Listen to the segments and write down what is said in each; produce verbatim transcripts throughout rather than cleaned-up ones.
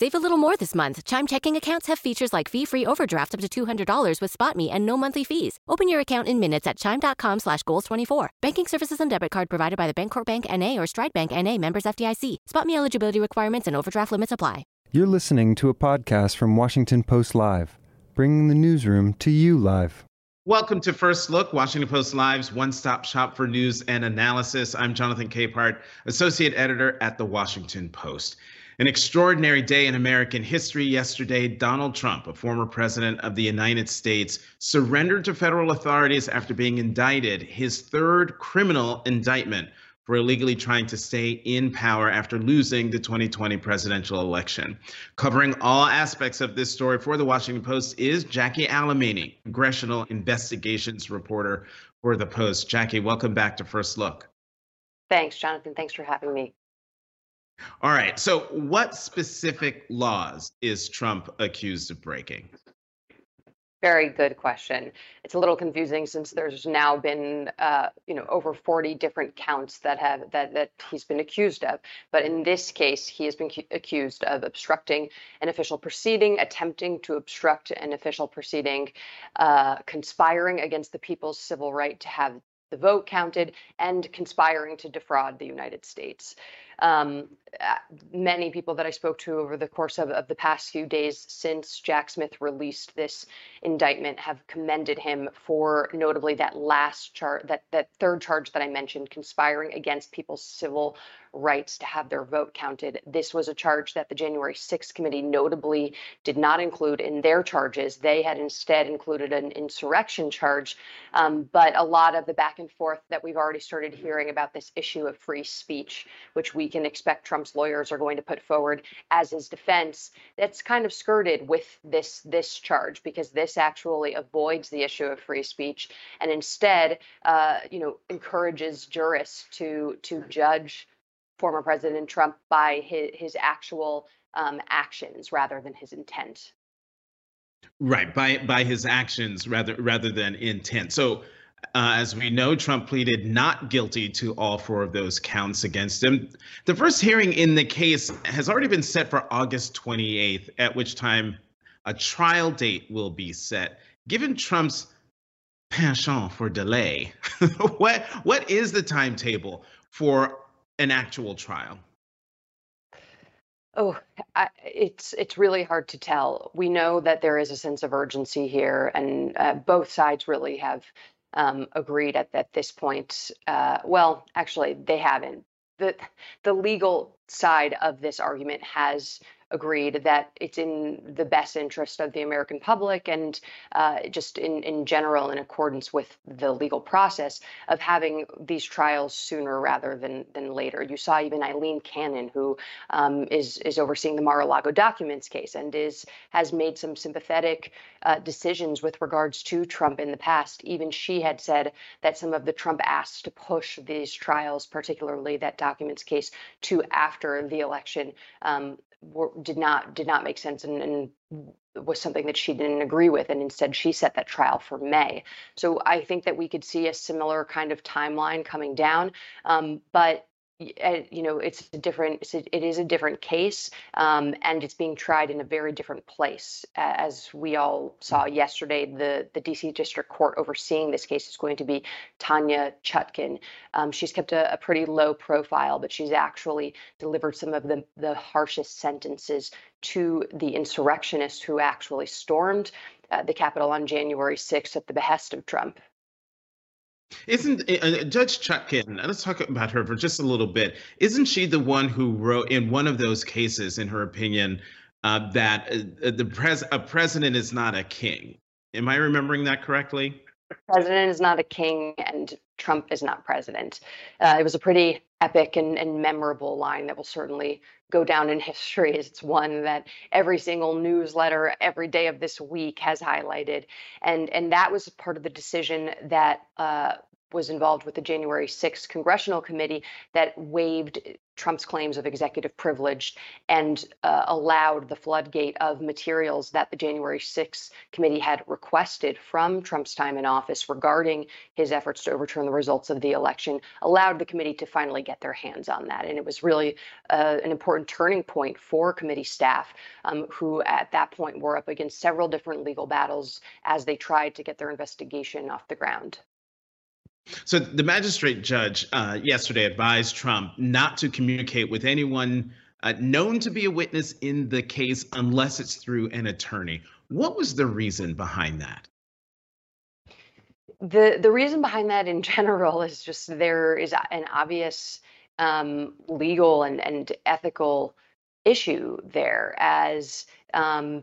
Save a little more this month. Chime checking accounts have features like fee-free overdraft up to two hundred dollars with SpotMe and no monthly fees. Open your account in minutes at chime.com slash goals24. Banking services and debit card provided by the Bancorp Bank N A or Stride Bank N A members F D I C. SpotMe eligibility requirements and overdraft limits apply. You're listening to a podcast from Washington Post Live, bringing the newsroom to you live. Welcome to First Look, Washington Post Live's one-stop shop for news and analysis. I'm Jonathan Capehart, associate editor at The Washington Post. An extraordinary day in American history yesterday. Donald Trump, a former president of the United States, surrendered to federal authorities after being indicted, his third criminal indictment for illegally trying to stay in power after losing the twenty twenty presidential election. Covering all aspects of this story for The Washington Post is Jackie Alemany, congressional investigations reporter for The Post. Jackie, welcome back to First Look. Thanks, Jonathan. Thanks for having me. All right. So what specific laws is Trump accused of breaking? Very good question. It's a little confusing since there's now been, uh, you know, over forty different counts that have that that he's been accused of. But in this case, he has been cu- accused of obstructing an official proceeding, attempting to obstruct an official proceeding, uh, conspiring against the people's civil right to have the vote counted, and conspiring to defraud the United States. Um, many people that I spoke to over the course of, of the past few days since Jack Smith released this indictment have commended him for notably that last charge, that, that third charge that I mentioned, conspiring against people's civil rights to have their vote counted. This was a charge that the January sixth committee notably did not include in their charges. They had instead included an insurrection charge. Um, but a lot of the back and forth that we've already started hearing about this issue of free speech, which we can expect Trump's lawyers are going to put forward as his defense, that's kind of skirted with this this charge, because this actually avoids the issue of free speech and instead, uh, you know, encourages jurists to to judge former President Trump by his, his actual um, actions rather than his intent. Right, by by his actions rather rather than intent. So. Uh, as we know, Trump pleaded not guilty to all four of those counts against him. The first hearing in the case has already been set for August twenty-eighth, at which time a trial date will be set. Given Trump's penchant for delay, what what is the timetable for an actual trial? Oh, I, it's it's really hard to tell. We know that there is a sense of urgency here, and uh, both sides really have Um, agreed at, at this point. Uh, well, actually, they haven't. The, the legal side of this argument has agreed that it's in the best interest of the American public and uh, just in, in general, in accordance with the legal process, of having these trials sooner rather than than later. You saw even Eileen Cannon, who um, is is overseeing the Mar-a-Lago documents case and is has made some sympathetic uh, decisions with regards to Trump in the past. Even she had said that some of the Trump asks to push these trials, particularly that documents case, to after the election, um, Were, did not did not make sense and, and was something that she didn't agree with, and instead she set that trial for May. So I think that we could see a similar kind of timeline coming down, um, but you know it's a different it's a, it is a different case, um, and it's being tried in a very different place. As we all saw yesterday, the the D C District Court overseeing this case is going to be Tanya Chutkin. Um, she's kept a, a pretty low profile, but she's actually delivered some of the the harshest sentences to the insurrectionists who actually stormed uh, the Capitol on January sixth at the behest of Trump. Isn't uh, Judge Chutkin, let's talk about her for just a little bit. Isn't she the one who wrote in one of those cases, in her opinion, uh, that uh, the pres- a president is not a king? Am I remembering that correctly? The president is not a king and Trump is not president. Uh, it was a pretty epic and, and memorable line that will certainly go down in history. It's one that every single newsletter every day of this week has highlighted. And, and that was part of the decision that uh, was involved with the January sixth Congressional Committee that waived Trump's claims of executive privilege and uh, allowed the floodgate of materials that the January sixth Committee had requested from Trump's time in office regarding his efforts to overturn the results of the election, allowed the committee to finally get their hands on that. And it was really uh, an important turning point for committee staff, um, who at that point were up against several different legal battles as they tried to get their investigation off the ground. So the magistrate judge uh, yesterday advised Trump not to communicate with anyone uh, known to be a witness in the case unless it's through an attorney. What was the reason behind that? The the reason behind that in general is just there is an obvious um, legal and, and ethical issue there, as um,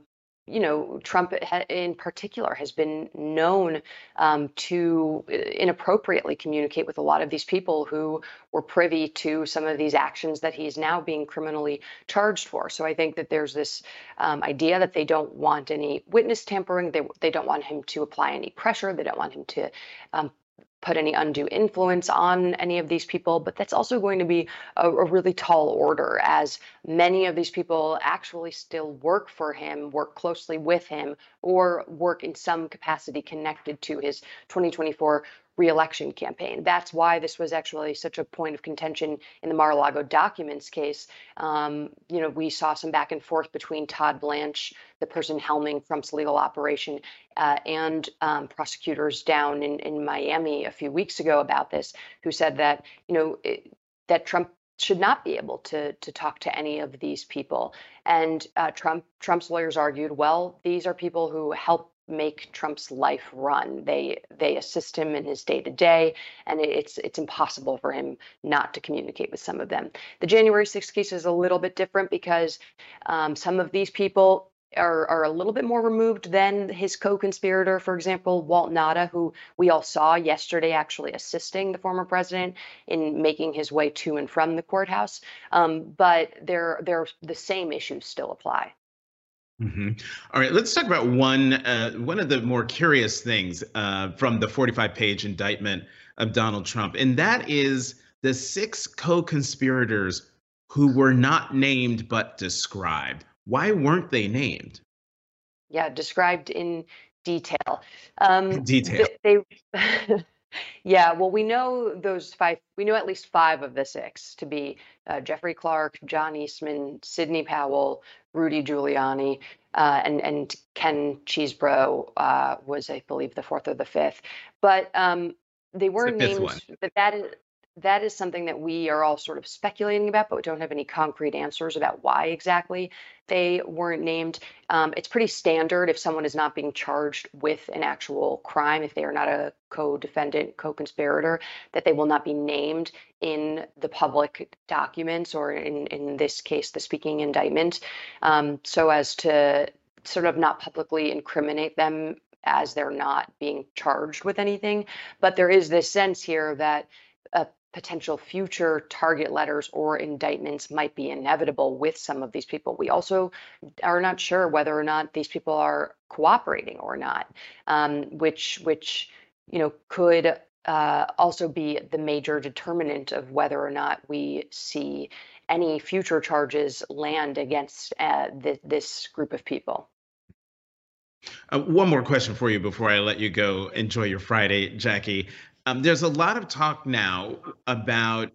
you know, Trump in particular has been known um, to inappropriately communicate with a lot of these people who were privy to some of these actions that he's now being criminally charged for. So I think that there's this um, idea that they don't want any witness tampering. They, they don't want him to apply any pressure. They don't want him to um, put any undue influence on any of these people, but that's also going to be a, a really tall order, as many of these people actually still work for him, work closely with him, or work in some capacity connected to his twenty twenty-four re-election campaign. That's why this was actually such a point of contention in the Mar-a-Lago documents case. Um, you know, we saw some back and forth between Todd Blanche, the person helming Trump's legal operation, uh, and um, prosecutors down in, in Miami a few weeks ago about this, who said that, you know, it, that Trump should not be able to to talk to any of these people. And uh, Trump Trump's lawyers argued, well, these are people who helped make Trump's life run. They they assist him in his day to day, and it's it's impossible for him not to communicate with some of them. The January sixth case is a little bit different because um, some of these people are are a little bit more removed than his co-conspirator, for example, Walt Nauta, who we all saw yesterday actually assisting the former president in making his way to and from the courthouse. Um, but they're, they're, the same issues still apply. Mm-hmm. All right, let's talk about one uh, one of the more curious things uh, from the forty-five page indictment of Donald Trump, and that is the six co-conspirators who were not named but described. Why weren't they named? Yeah, described in detail. Um, detail. They, they yeah, well, we know those five. We know at least five of the six to be uh, Jeffrey Clark, John Eastman, Sidney Powell, Rudy Giuliani, uh, and, and Ken Cheesebro uh, was, I believe, the fourth or the fifth. But um, they were named. But that is that is something that we are all sort of speculating about, but we don't have any concrete answers about why exactly they weren't named. Um, it's pretty standard if someone is not being charged with an actual crime, if they are not a co-defendant, co-conspirator, that they will not be named in the public documents or in, in this case, the speaking indictment, um, so as to sort of not publicly incriminate them as they're not being charged with anything. But there is this sense here that uh, potential future target letters or indictments might be inevitable with some of these people. We also are not sure whether or not these people are cooperating or not, um, which, which you know, could uh, also be the major determinant of whether or not we see any future charges land against uh, th this group of people. Uh, one more question for you before I let you go. Enjoy your Friday, Jackie. Um, there's a lot of talk now about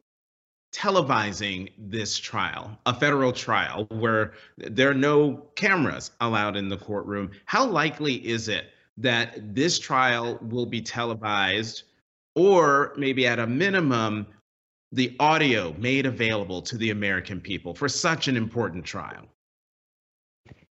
televising this trial, a federal trial where there are no cameras allowed in the courtroom. How likely is it that this trial will be televised, or maybe at a minimum, the audio made available to the American people for such an important trial?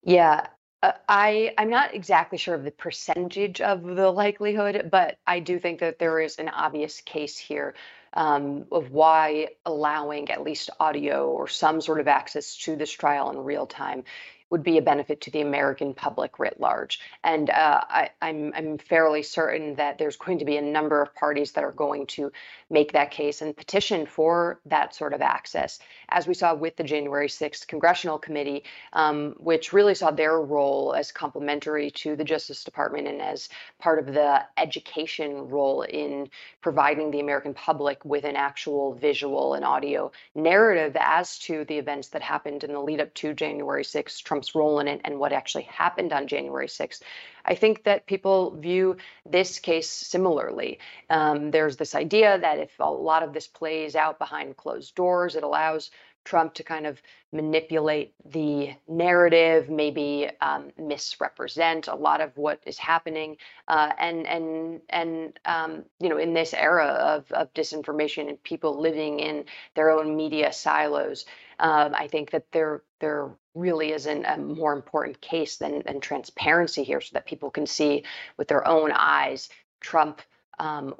Yeah. Uh, I, I'm not exactly sure of the percentage of the likelihood, but I do think that there is an obvious case here um, of why allowing at least audio or some sort of access to this trial in real time would be a benefit to the American public writ large. And uh, I, I'm, I'm fairly certain that there's going to be a number of parties that are going to make that case and petition for that sort of access, as we saw with the January sixth Congressional Committee, um, which really saw their role as complementary to the Justice Department and as part of the education role in providing the American public with an actual visual and audio narrative as to the events that happened in the lead up to January sixth, Trump's role in it, and what actually happened on January sixth. I think that people view this case similarly. Um, there's this idea that if a lot of this plays out behind closed doors, it allows Trump to kind of manipulate the narrative, maybe um, misrepresent a lot of what is happening, uh, and and and um, you know, in this era of of disinformation and people living in their own media silos, um, I think that there there really isn't a more important case than than transparency here, so that people can see with their own eyes Trump. Um,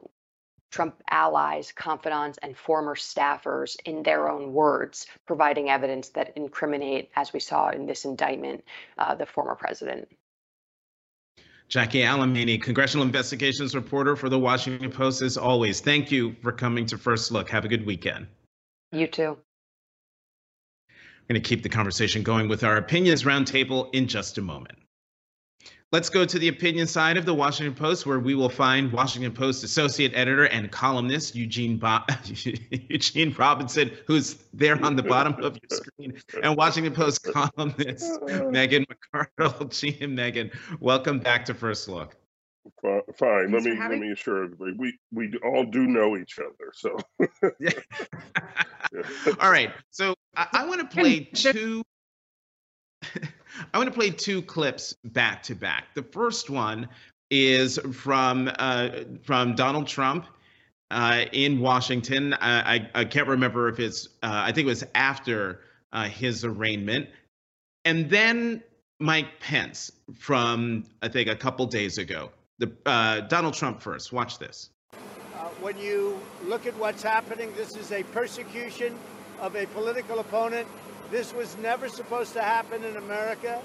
Trump allies, confidants, and former staffers in their own words, providing evidence that incriminate, as we saw in this indictment, uh, the former president. Jackie Alemany, congressional investigations reporter for The Washington Post, as always, thank you for coming to First Look. Have a good weekend. You too. I'm going to keep the conversation going with our Opinions Roundtable in just a moment. Let's go to the opinion side of the Washington Post, where we will find Washington Post associate editor and columnist Eugene, Bo- Eugene Robinson, who's there on the bottom of your screen, and Washington Post columnist Megan McArdle. G M Megan, welcome back to First Look. Fine. Thanks. Let me having- let me assure everybody, we we all do know each other. So, yeah. All right. So I, I want to play two. I want to play two clips back to back. The first one is from uh, from Donald Trump uh, in Washington. I, I can't remember if it's, uh, I think it was after uh, his arraignment. And then Mike Pence from, I think, a couple days ago. The uh, Donald Trump first. Watch this. Uh, when you look at what's happening, this is a persecution of a political opponent. This was never supposed to happen in America.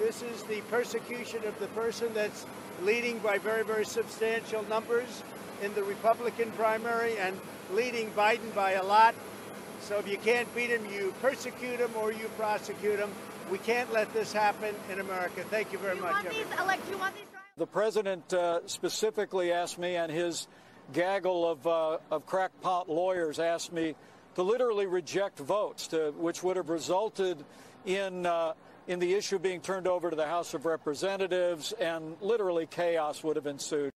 This is the persecution of the person that's leading by very, very substantial numbers in the Republican primary and leading Biden by a lot. So if you can't beat him, you persecute him or you prosecute him. We can't let this happen in America. Thank you very you much, everyone. Elect- you want these- the president uh, specifically asked me, and his gaggle of, uh, of crackpot lawyers asked me, to literally reject votes, to, which would have resulted in uh, in the issue being turned over to the House of Representatives, and literally chaos would have ensued.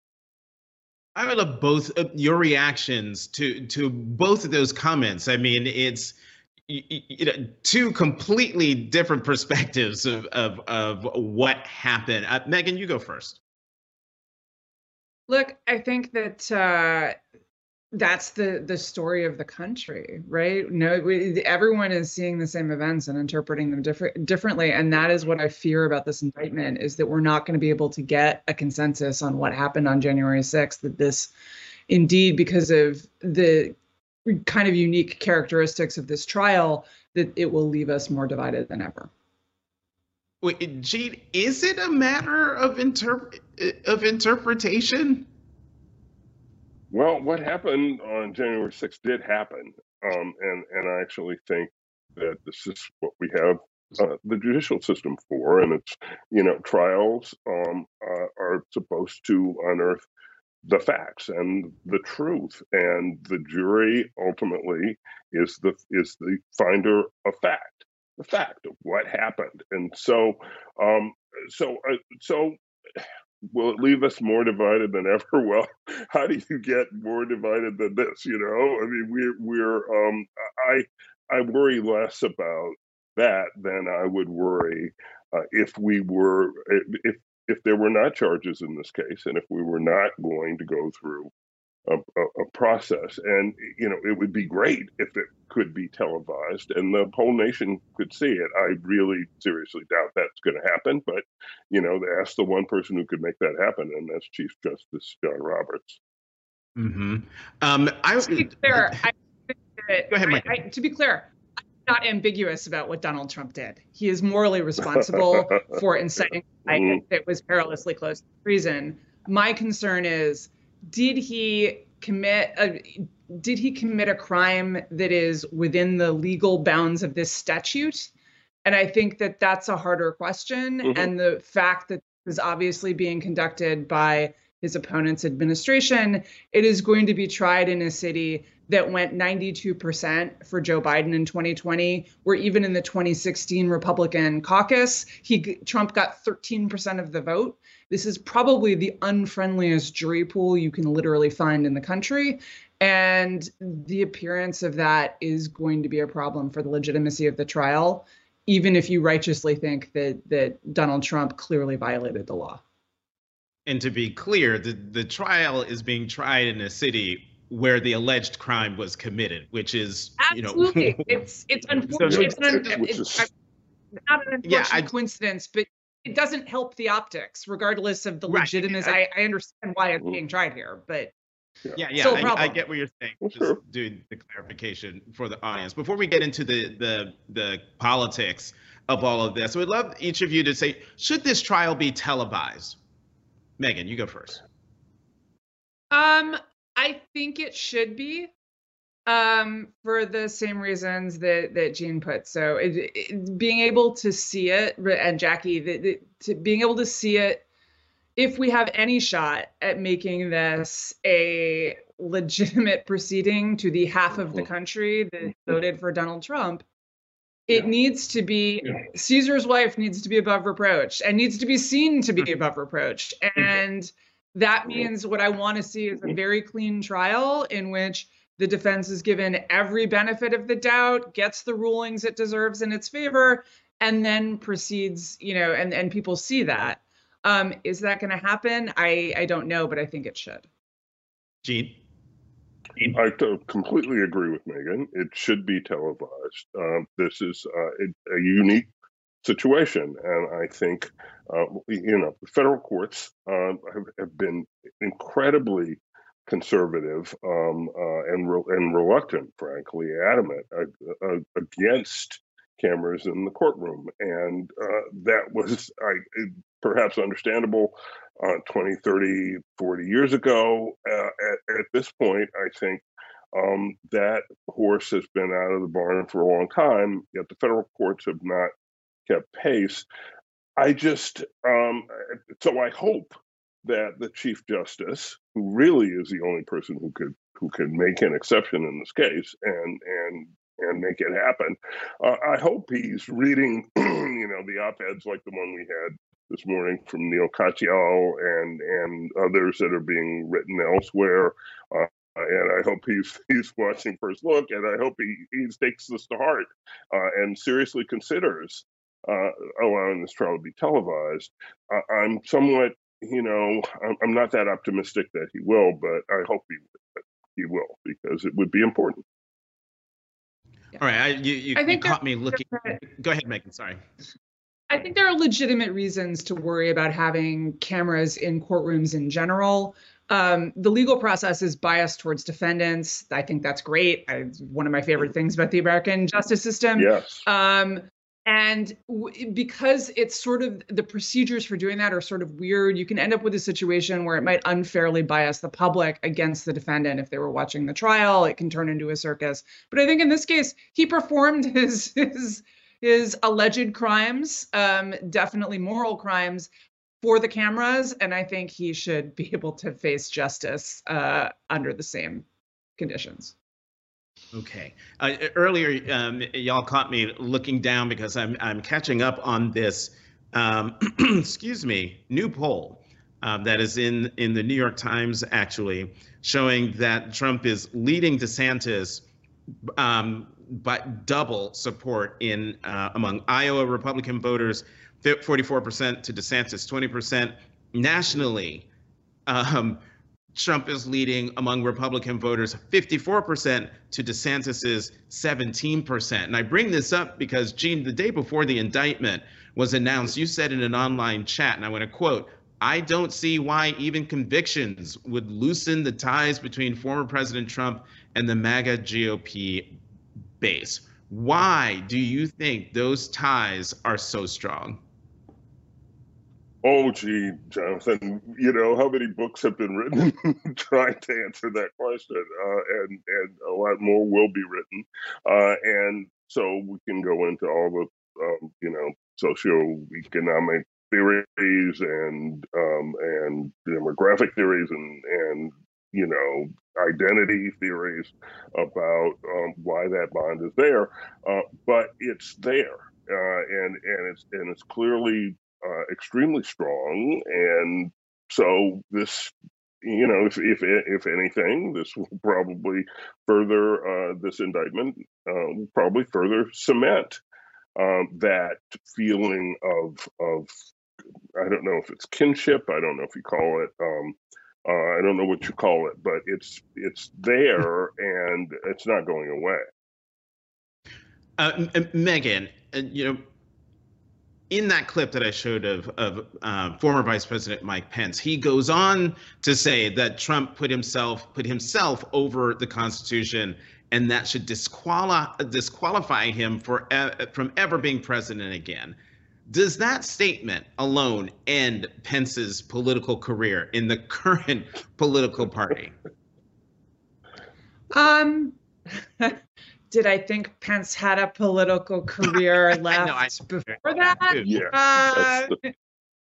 I love both uh, your reactions to to both of those comments. I mean, it's you, you know, two completely different perspectives of of, of what happened. Uh, Megan, you go first. Look, I think that. Uh... That's the, the story of the country, right? No, we, everyone is seeing the same events and interpreting them differ- differently. And that is what I fear about this indictment, is that we're not going to be able to get a consensus on what happened on January sixth, that this indeed, because of the kind of unique characteristics of this trial, that it will leave us more divided than ever. Wait, Gene, is it a matter of interp- of interpretation? Well, what happened on January sixth did happen, um, and, and I actually think that this is what we have uh, the judicial system for, and it's, you know, trials um, uh, are supposed to unearth the facts and the truth, and the jury ultimately is the is the finder of fact, the fact of what happened, and so um, so uh, so. Will it leave us more divided than ever? Well, how do you get more divided than this? You know, I mean, we're we're. Um, I I worry less about that than I would worry uh, if we were if if there were not charges in this case, and if we were not going to go through a, a, a process. And you know, it would be great if it could be televised and the whole nation could see it. I really seriously doubt that's going to happen, but you know, that's the one person who could make that happen, and that's Chief Justice John Roberts. Mm-hmm. Um, I, to be clear, I, go ahead, Mike. I, I, to be clear, I'm not ambiguous about what Donald Trump did. He is morally responsible for inciting mm. that was perilously close to treason. My concern is, did he commit a, did he commit a crime that is within the legal bounds of this statute? And I think that that's a harder question. Mm-hmm. And the fact that this is obviously being conducted by his opponent's administration, it is going to be tried in a city that went ninety-two percent for Joe Biden in twenty twenty, where even in the twenty sixteen Republican caucus, he Trump got thirteen percent of the vote. This is probably the unfriendliest jury pool you can literally find in the country. And the appearance of that is going to be a problem for the legitimacy of the trial, even if you righteously think that that Donald Trump clearly violated the law. And to be clear, the, the trial is being tried in a city where the alleged crime was committed, which is, absolutely. You know, it's it's unfortunate. So, it's an, it's, is, it's not an unfortunate yeah, I, coincidence, but it doesn't help the optics, regardless of the right, legitimacy. I, I understand why it's being tried here, but yeah, yeah, yeah I, I get what you're saying. Just doing the clarification for the audience before we get into the the the politics of all of this. We'd love each of you to say, should this trial be televised? Megan, you go first. Um, I think it should be, um, for the same reasons that that Jean put. So, it, it, being able to see it, and Jackie, the, the, to being able to see it, if we have any shot at making this a legitimate proceeding to the half of the country that voted for Donald Trump, it yeah. needs to be, yeah. Caesar's wife needs to be above reproach and needs to be seen to be above reproach. And that means what I want to see is a very clean trial in which the defense is given every benefit of the doubt, gets the rulings it deserves in its favor, and then proceeds, you know, and, and people see that. Um, is that going to happen? I, I don't know, but I think it should. Gene? I completely agree with Megan. It should be televised. Uh, this is uh, a, a unique situation, and I think uh, you know the federal courts um, have, have been incredibly conservative um, uh, and re and reluctant, frankly, adamant uh, uh, against cameras in the courtroom, and uh, that was I, perhaps understandable. Uh, twenty, thirty, forty years ago. Uh, at, at this point, I think um, that horse has been out of the barn for a long time, yet the federal courts have not kept pace. I just, um, so I hope that the Chief Justice, who really is the only person who could who could make an exception in this case and and and make it happen, uh, I hope he's reading, you know, the op-eds like the one we had this morning from Neal Katyal and and others that are being written elsewhere, uh, and I hope he's he's watching First Look, and I hope he he takes this to heart uh, and seriously considers uh, allowing this trial to be televised. Uh, I'm somewhat, you know, I'm, I'm not that optimistic that he will, but I hope he he will because it would be important. Yeah. All right, I, you you, I think you caught me looking. Go ahead, Megan. Sorry. I think there are legitimate reasons to worry about having cameras in courtrooms in general. Um, the legal process is biased towards defendants. I think that's great. I, one of my favorite things about the American justice system. Yes. Um, and w because it's sort of the procedures for doing that are sort of weird, you can end up with a situation where it might unfairly bias the public against the defendant. If they were watching the trial, it can turn into a circus. But I think in this case, he performed his his. his alleged crimes, um, definitely moral crimes, for the cameras, and I think he should be able to face justice uh, under the same conditions. Okay. Uh, earlier, um, y'all caught me looking down because I'm I'm catching up on this. Um, excuse me, new poll um, that is in in the New York Times actually showing that Trump is leading DeSantis. Um, But double support in uh, among Iowa Republican voters, forty-four percent to DeSantis, twenty percent. Nationally, um, Trump is leading among Republican voters, fifty-four percent to DeSantis's seventeen percent. And I bring this up because, Gene, the day before the indictment was announced, you said in an online chat, and I want to quote, I don't see why even convictions would loosen the ties between former President Trump and the MAGA G O P base. Why do you think those ties are so strong? Oh, gee, Jonathan, you know, how many books have been written trying to answer that question? Uh, and, and a lot more will be written. Uh, and so we can go into all the, um, you know, socioeconomic theories and um, and demographic theories and, and you know, identity theories about um, why that bond is there. Uh, but it's there, uh, and, and, it's, and it's clearly Uh, extremely strong, and so this, you know, if if if anything, this will probably further uh, this indictment uh, will probably further cement um, that feeling of of I don't know if it's kinship, I don't know if you call it, um, uh, I don't know what you call it, but it's it's there and it's not going away. Uh, Megan, uh, you know. In that clip that I showed of, of uh, former Vice President Mike Pence, he goes on to say that Trump put himself put himself over the Constitution, and that should disqual- disqualify him for e- from ever being president again. Does that statement alone end Pence's political career in the current political party? Um. Did I think Pence had a political career left no, I, before that? Yeah. Uh,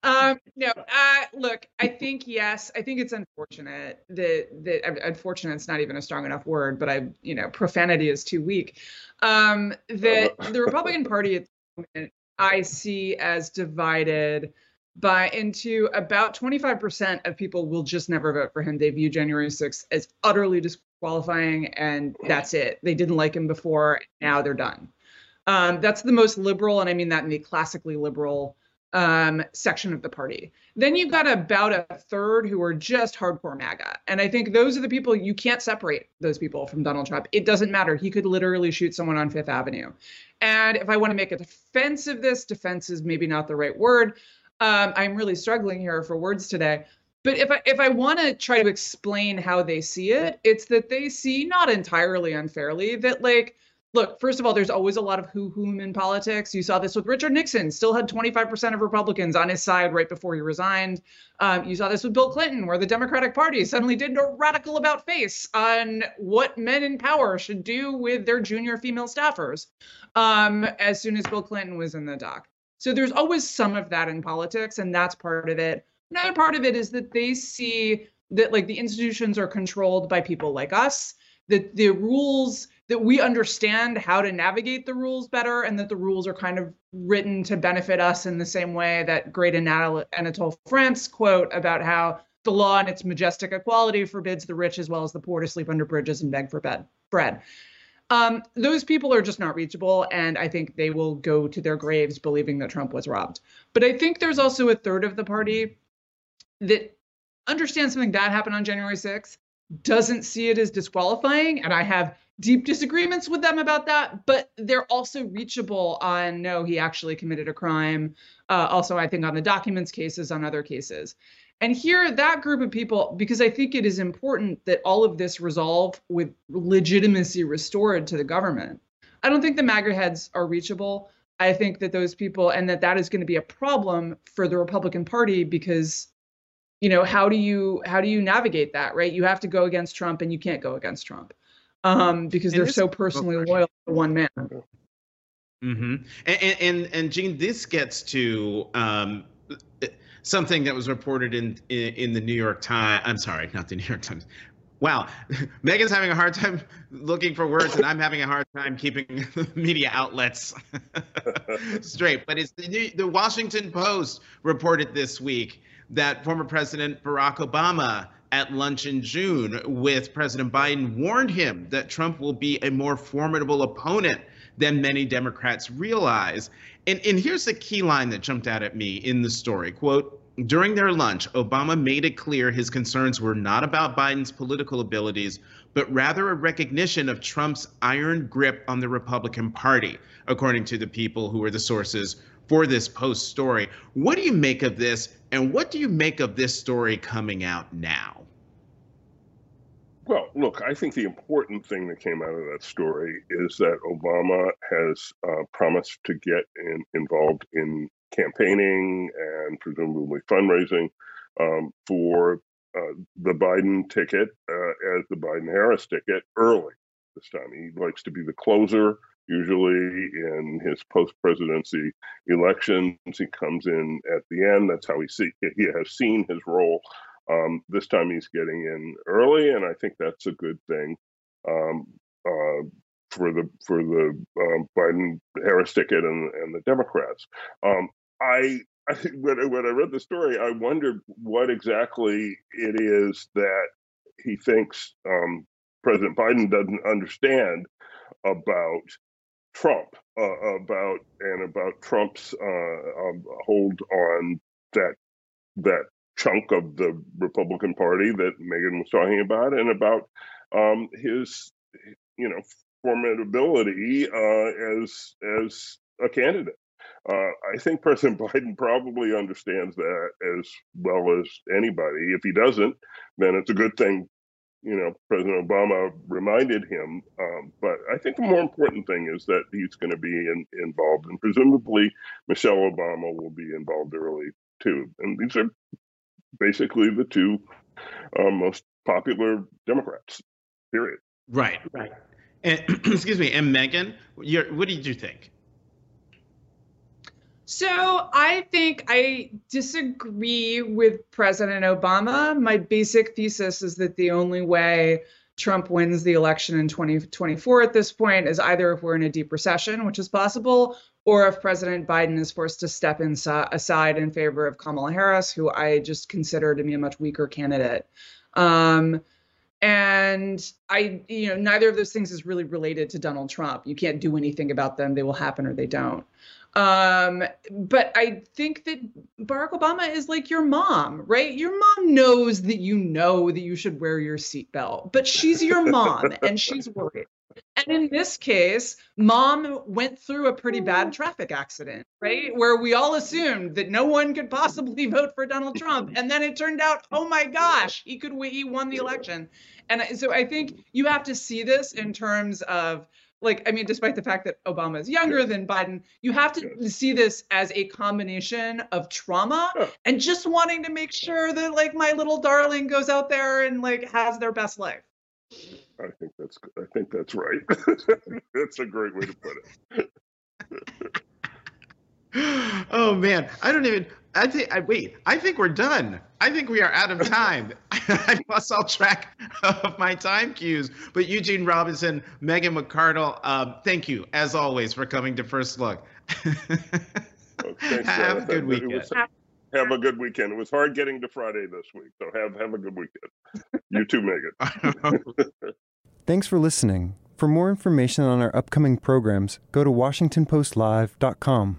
um, no, uh, look, I think, yes, I think it's unfortunate that, that unfortunate is not even a strong enough word, but I, you know, profanity is too weak. Um, that the Republican Party at the moment I see as divided by into about twenty-five percent of people will just never vote for him. They view January sixth as utterly disqualifying. qualifying and that's it. They didn't like him before. Now they're done. Um, that's the most liberal, and I mean that in the classically liberal um, section of the party. Then you've got about a third who are just hardcore MAGA. And I think those are the people, you can't separate those people from Donald Trump. It doesn't matter. He could literally shoot someone on Fifth Avenue. And if I want to make a defense of this, defense is maybe not the right word. Um, I'm really struggling here for words today. But if I if I want to try to explain how they see it, it's that they see, not entirely unfairly, that like, look, first of all, there's always a lot of who whom in politics. You saw this with Richard Nixon, still had twenty-five percent of Republicans on his side right before he resigned. Um, you saw this with Bill Clinton, where the Democratic Party suddenly did a radical about face on what men in power should do with their junior female staffers um, as soon as Bill Clinton was in the dock. So there's always some of that in politics, and that's part of it. Another part of it is that they see that like the institutions are controlled by people like us, that the rules, that we understand how to navigate the rules better, and that the rules are kind of written to benefit us in the same way that great Anatole France quote about how the law and its majestic equality forbids the rich as well as the poor to sleep under bridges and beg for bed, bread. Um, those people are just not reachable, and I think they will go to their graves believing that Trump was robbed. But I think there's also a third of the party that understands something bad happened on January sixth, doesn't see it as disqualifying, and I have deep disagreements with them about that, but they're also reachable on, no, he actually committed a crime, uh, also I think on the documents cases, on other cases. And here, that group of people, because I think it is important that all of this resolve with legitimacy restored to the government. I don't think the MAGA heads are reachable. I think that those people, and that that is going to be a problem for the Republican Party because, you know, how do you how do you navigate that, right? You have to go against Trump, and you can't go against Trump um, because they're so personally loyal to one man. Mm-hmm. And and and Gene, this gets to um, something that was reported in, in in the New York Times. I'm sorry, not the New York Times. Wow, Megan's having a hard time looking for words, and I'm having a hard time keeping media outlets straight. But it's the New, the Washington Post reported this week that former President Barack Obama at lunch in June with President Biden warned him that Trump will be a more formidable opponent than many Democrats realize. And, and here's the key line that jumped out at me in the story, quote, "During their lunch, Obama made it clear his concerns were not about Biden's political abilities, but rather a recognition of Trump's iron grip on the Republican Party," according to the people who were the sources for this Post story. What do you make of this, and what do you make of this story coming out now? Well, look, I think the important thing that came out of that story is that Obama has uh, promised to get in, involved in campaigning and presumably fundraising um, for uh, the Biden ticket uh, as the Biden-Harris ticket early this time. He likes to be the closer. Usually in his post-presidency elections, he comes in at the end. That's how he see, he has seen his role. Um, this time he's getting in early, and I think that's a good thing um, uh, for the for the um, Biden-Harris ticket and, and the Democrats. Um, I, I when, I when I read the story, I wondered what exactly it is that he thinks um, President Biden doesn't understand about Trump, uh, about and about Trump's uh, um, hold on that that. chunk of the Republican Party that Megan was talking about, and about um, his, you know, formidability uh, as as a candidate. Uh, I think President Biden probably understands that as well as anybody. If he doesn't, then it's a good thing, you know, President Obama reminded him. Um, but I think the more important thing is that he's going to be in, involved, and presumably Michelle Obama will be involved early too. And these are basically the two uh, most popular Democrats, period. Right, right. And, excuse me, and Megan, you're, what did you think? So I think I disagree with President Obama. My basic thesis is that the only way Trump wins the election in twenty twenty-four at this point is either if we're in a deep recession, which is possible, or if President Biden is forced to step inside, aside in favor of Kamala Harris, who I just consider to be a much weaker candidate. Um, and I, you know, neither of those things is really related to Donald Trump. You can't do anything about them. They will happen or they don't. Um, but I think that Barack Obama is like your mom, right? Your mom knows that you know that you should wear your seatbelt, but she's your mom and she's worried. And in this case, mom went through a pretty bad traffic accident, right? Where we all assumed that no one could possibly vote for Donald Trump. And then it turned out, oh my gosh, he could win, he won the election. And so I think you have to see this in terms of, like, I mean, despite the fact that Obama is younger than Biden, you have to see this as a combination of trauma and just wanting to make sure that, like, my little darling goes out there and, like, has their best life. I think that's I think that's right. That's a great way to put it. Oh man, I don't even. I think. I, wait, I think we're done. I think we are out of time. I lost all track of my time cues. But Eugene Robinson, Megan McArdle, um, thank you as always for coming to First Look. Oh, thanks, have a good weekend. Was, have a good weekend. It was hard getting to Friday this week, so have have a good weekend. You too, Megan. Thanks for listening. For more information on our upcoming programs, go to Washington Post Live dot com.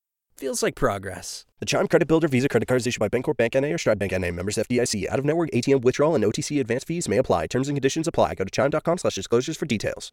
Feels like progress. The Chime Credit Builder Visa Credit Card is issued by Bancorp Bank N A or Stride Bank N A, members F D I C. Out-of-network A T M withdrawal and O T C advance fees may apply. Terms and conditions apply. Go to chime.com slash disclosures for details.